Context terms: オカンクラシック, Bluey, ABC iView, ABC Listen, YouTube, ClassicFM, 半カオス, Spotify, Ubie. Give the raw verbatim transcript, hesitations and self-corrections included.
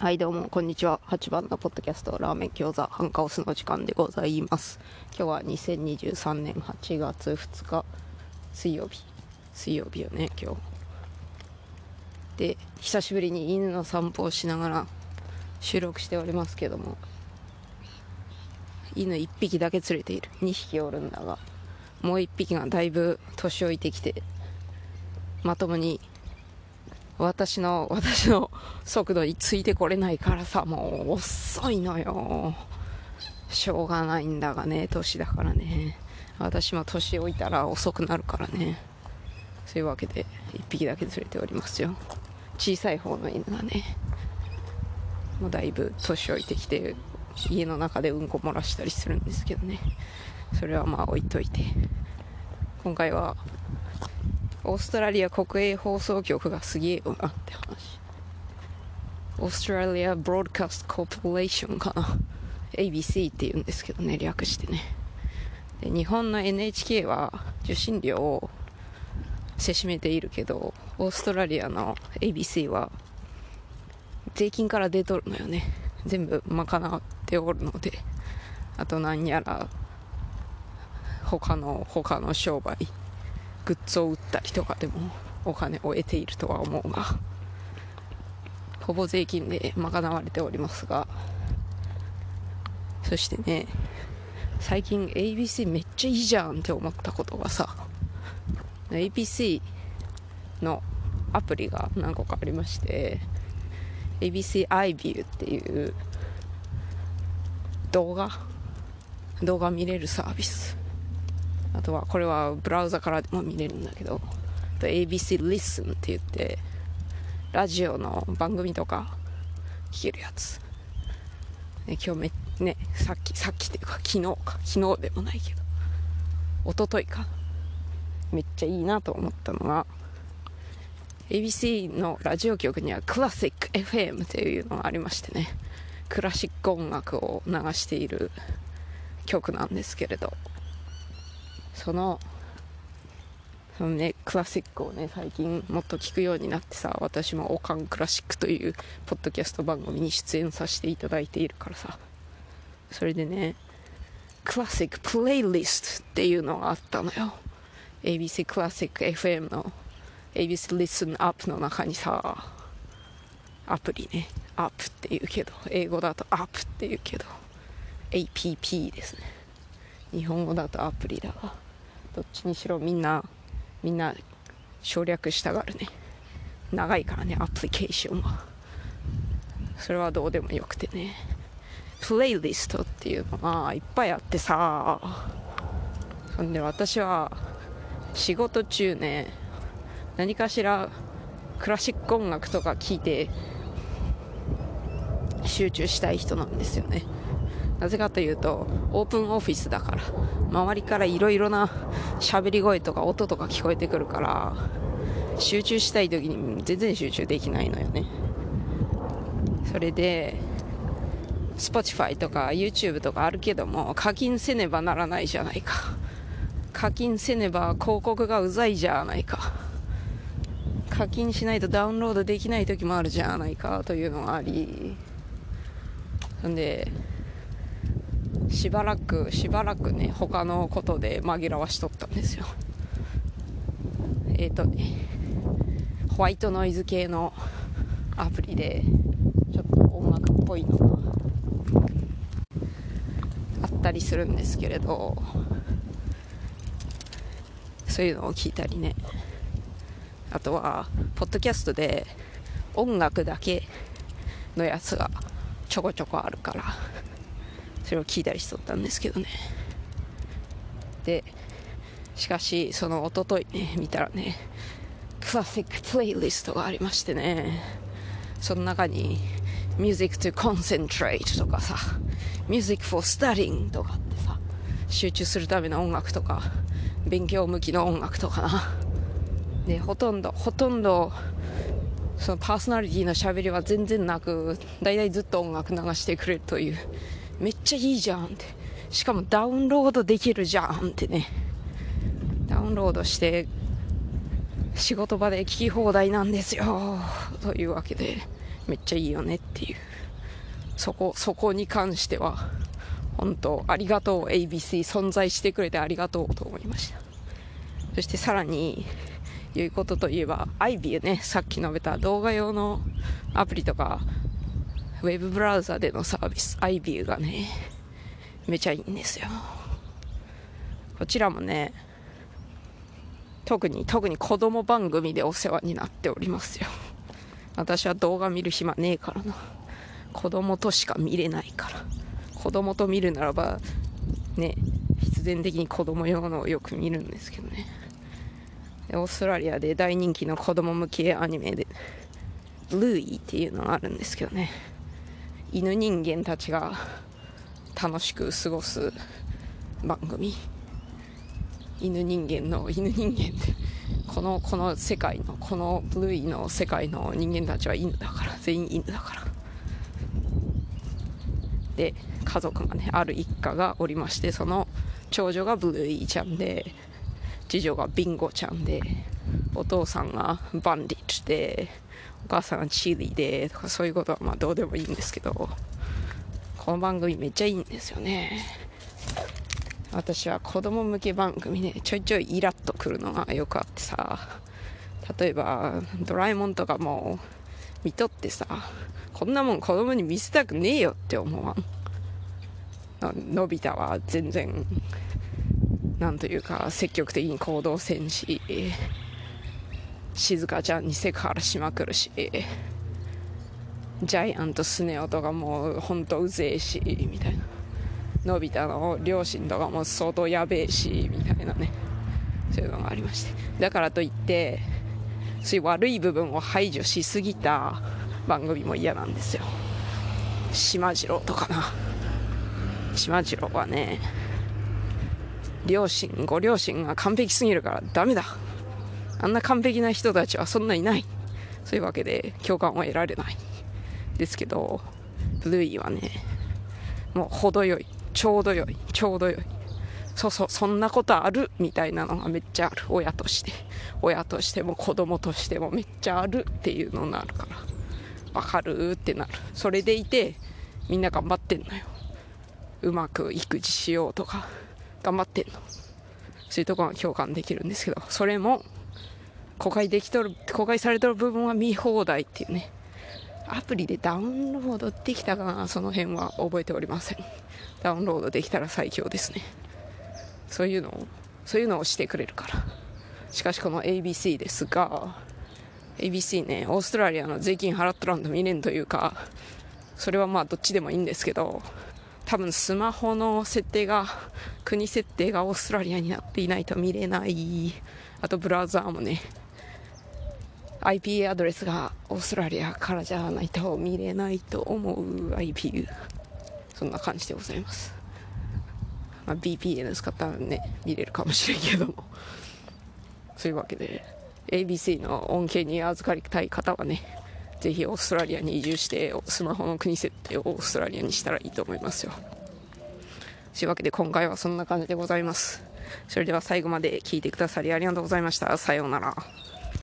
はい、どうもこんにちは。はちばんのポッドキャストラーメン餃子ハンカオスの時間でございます。今日はにせんにじゅうさんねんはちがつふつか水曜日水曜日よね今日で、久しぶりに犬の散歩をしながら収録しておりますけども、犬いっぴきだけ連れている。にひきおるんだが、もういっぴきがだいぶ年老いてきて、まともに私の私の速度についてこれないからさ、もう遅いのよ。しょうがないんだがね、年だからね。私も年老いたら遅くなるからね。そういうわけでいっぴきだけ連れておりますよ。小さい方の犬がね、もうだいぶ年老いてきて、家の中でうんこ漏らしたりするんですけどね。それはまあ置いといて、今回はオーストラリア国営放送局がすげえよなって話。オーストラリア・ブロードキャスト・コーポレーションかな、 エービーシー って言うんですけどね、略してね。で、日本の エヌエイチケー は受信料をせしめているけど、オーストラリアの エービーシー は税金から出とるのよね。全部賄っておるので、あと何やら他の他の商売、グッズを売ったりとかでもお金を得ているとは思うが、ほぼ税金で賄われておりますが、そしてね、最近 エービーシー めっちゃいいじゃんって思ったことがさ、 エービーシー のアプリが何個かありまして、 エービーシーiView っていう動画動画見れるサービス、あとはこれはブラウザからでも見れるんだけど、 エービーシーListen って言って、ラジオの番組とか聞けるやつ、ね、今日め、ね、さっきさっきっていうか昨日か昨日でもないけど一昨日か、めっちゃいいなと思ったのが、 エービーシー のラジオ局には ClassicFM っていうのがありましてね、クラシック音楽を流している曲なんですけれど、その、そのね、クラシックをね、最近もっと聞くようになってさ、私もオカンクラシックというポッドキャスト番組に出演させていただいているからさ、それでね、クラシックプレイリストっていうのがあったのよ。 エービーシー クラシック エフエム の エービーシーListen アップの中にさ、アプリね、アップっていうけど、英語だとアップっていうけど エーピーピー ですね、日本語だとアプリだが、どっちにしろみんなみんな省略したがるね。長いからね、アプリケーションは。それはどうでもよくてね、プレイリストっていうのがいっぱいあってさ、そんで私は仕事中ね、何かしらクラシック音楽とか聴いて集中したい人なんですよね。なぜかというと、オープンオフィスだから、周りからいろいろな喋り声とか音とか聞こえてくるから、集中したい時に全然集中できないのよね。それで Spotify とか YouTube とかあるけども、課金せねばならないじゃないか、課金せねば広告がうざいじゃないか、課金しないとダウンロードできない時もあるじゃないかというのがあり、なんでしばらくしばらくね、他のことで紛らわしとったんですよ。えっとね、ホワイトノイズ系のアプリでちょっと音楽っぽいのがあったりするんですけれど、そういうのを聞いたりね、あとはポッドキャストで音楽だけのやつがちょこちょこあるから、それを聞いたりしとったんですけどね。で、しかしその一昨日ね、見たらね、クラシックプレイリストがありましてね、その中に Music to Concentrate とかさ、 Music for Studying とかってさ、集中するための音楽とか、勉強向きの音楽とかな。で、ほとんどほとんどそのパーソナリティの喋りは全然なく、だいたいずっと音楽流してくれるという、めっちゃいいじゃんって、しかもダウンロードできるじゃんってね、ダウンロードして仕事場で聞き放題なんですよというわけで、めっちゃいいよねっていう、そこそこに関しては本当ありがとう エービーシー、 存在してくれてありがとうと思いました。そしてさらに言うことといえば iView ね、さっき述べた動画用のアプリとかウェブブラウザでのサービス iView がねめちゃいいんですよ。こちらもね特に特に子供番組でお世話になっておりますよ。私は動画見る暇ねえからな、子供としか見れないから、子供と見るならばね必然的に子供用のをよく見るんですけどね。オーストラリアで大人気の子供向けアニメで Bluey っていうのがあるんですけどね、犬人間たちが楽しく過ごす番組、犬人間の犬人間ってこのこの世界のこのブルーイの世界の人間たちは犬だから、全員犬だからで家族がねある一家がおりまして、その長女がブルーイちゃんで次女がビンゴちゃんでお父さんがバンディッチでお母さんがチリでとか、そういうことはまあどうでもいいんですけど、この番組めっちゃいいんですよね。私は子供向け番組ねちょいちょいイラッとくるのがよくあってさ、例えばドラえもんとかも見とってさ、こんなもん子供に見せたくねえよって思わん。のび太は全然なんというか積極的に行動せんし、静香ちゃんにセクハラしまくるし、ジャイアントスネ夫がもうほんとうぜえしみたいな、のび太の両親とかも相当やべえしみたいなね、そういうのがありまして、だからといってそういう悪い部分を排除しすぎた番組も嫌なんですよ。しまじろうとかな、しまじろうはね両親ご両親が完璧すぎるからダメだ、あんな完璧な人たちはそんないない、そういうわけで共感は得られないですけど、ブルーイはねもう程よい、ちょうどよい、ちょうどよい、そうそう、そんなことあるみたいなのがめっちゃある、親として親としても子供としてもめっちゃあるっていうのになるから、わかるってなる。それでいてみんな頑張ってんのよ、うまく育児しようとか頑張ってんの、そういうところが共感できるんですけど、それも公開できとる、公開されとる部分は見放題っていうね、アプリでダウンロードできたかな、その辺は覚えておりません。ダウンロードできたら最強ですね。そういうのをそういうのをしてくれるから。しかしこの エービーシー ですが、 エービーシー ねオーストラリアの税金払っとらんと見れんというか、それはまあどっちでもいいんですけど、多分スマホの設定が国設定がオーストラリアになっていないと見れない。あとブラウザーもねアイピー アドレスがオーストラリアからじゃないと見れないと思う アイピー そんな感じでございます。まあ、ビーピーエヌ 使ったらね見れるかもしれんけども、そういうわけで エービーシー の恩恵に預かりたい方はねぜひオーストラリアに移住してスマホの国設定をオーストラリアにしたらいいと思いますよ。というわけで今回はそんな感じでございます。それでは最後まで聞いてくださりありがとうございました。さようなら。